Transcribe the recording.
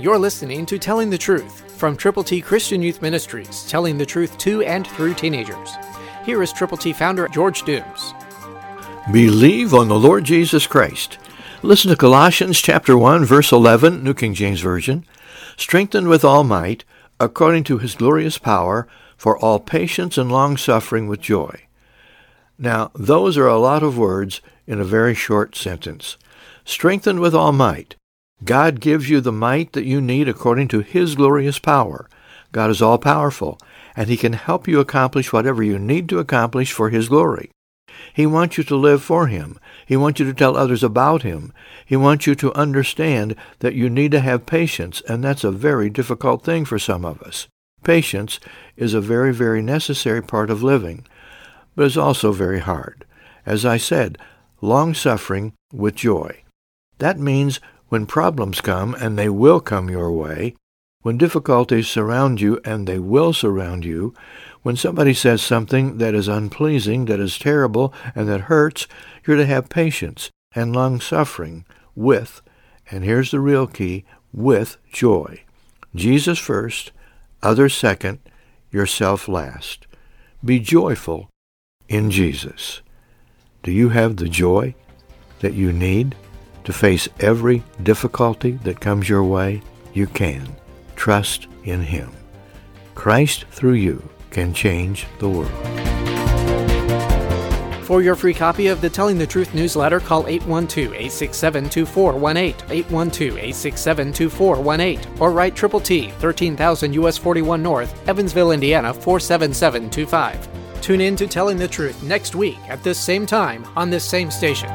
You're listening to Telling the Truth from Triple T Christian Youth Ministries, telling the truth to and through teenagers. Here is Triple T founder George Dooms. Believe on the Lord Jesus Christ. Listen to Colossians chapter 1, verse 11, New King James Version. Strengthened with all might, according to his glorious power, for all patience and long-suffering with joy. Now, those are a lot of words in a very short sentence. Strengthened with all might. God gives you the might that you need according to his glorious power. God is all-powerful, and he can help you accomplish whatever you need to accomplish for his glory. He wants you to live for him. He wants you to tell others about him. He wants you to understand that you need to have patience, and that's a very difficult thing for some of us. Patience is a very, very necessary part of living, but it's also very hard. As I said, long-suffering with joy. That means when problems come, and they will come your way, when difficulties surround you, and they will surround you, when somebody says something that is unpleasing, that is terrible, and that hurts, you're to have patience and long-suffering with, and here's the real key, with joy. Jesus first, others second, yourself last. Be joyful in Jesus. Do you have the joy that you need to face every difficulty that comes your way? You can. Trust in him. Christ through you can change the world. For your free copy of the Telling the Truth newsletter, call 812-867-2418, 812-867-2418, or write Triple T, 13,000 U.S. 41 North, Evansville, Indiana, 47725. Tune in to Telling the Truth next week at this same time on this same station.